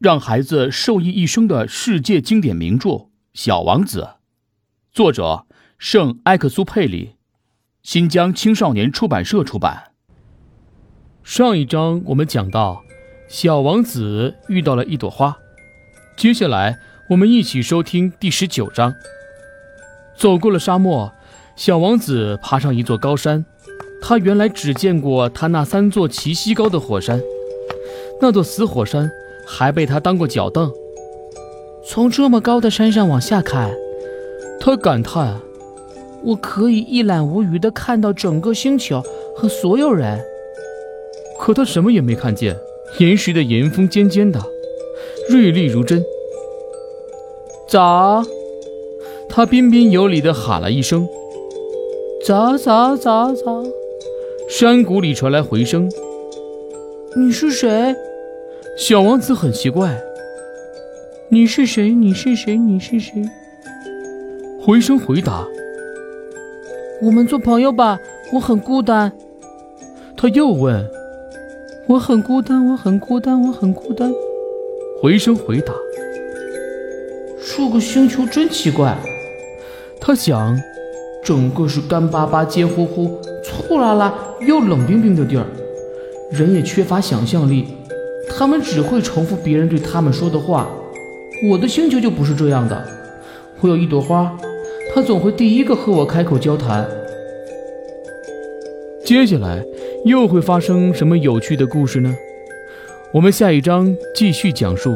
让孩子受益一生的世界经典名著《小王子》，作者圣埃克苏佩里，新疆青少年出版社出版。上一章我们讲到，小王子遇到了一朵花。接下来，我们一起收听第19章。走过了沙漠，小王子爬上一座高山。他原来只见过他那三座齐膝高的火山，那座死火山还被他当过脚凳。从这么高的山上往下看，他感叹，我可以一览无余地看到整个星球和所有人。可他什么也没看见，岩石的岩峰尖尖的，锐利如针。早，他彬彬有礼地喊了一声。早早早早，山谷里传来回声。你是谁？小王子很奇怪，你是谁？你是谁？你是谁？回声回答，我们做朋友吧，我很孤单。他又问，我很孤单，我很孤单，我很孤单。回声回答，这个星球真奇怪。他想，整个是干巴巴、尖乎乎、粗啦啦又冷冰冰的地儿，人也缺乏想象力。他们只会重复别人对他们说的话。我的星球就不是这样的，我有一朵花，他总会第一个和我开口交谈。接下来又会发生什么有趣的故事呢？我们下一章继续讲述。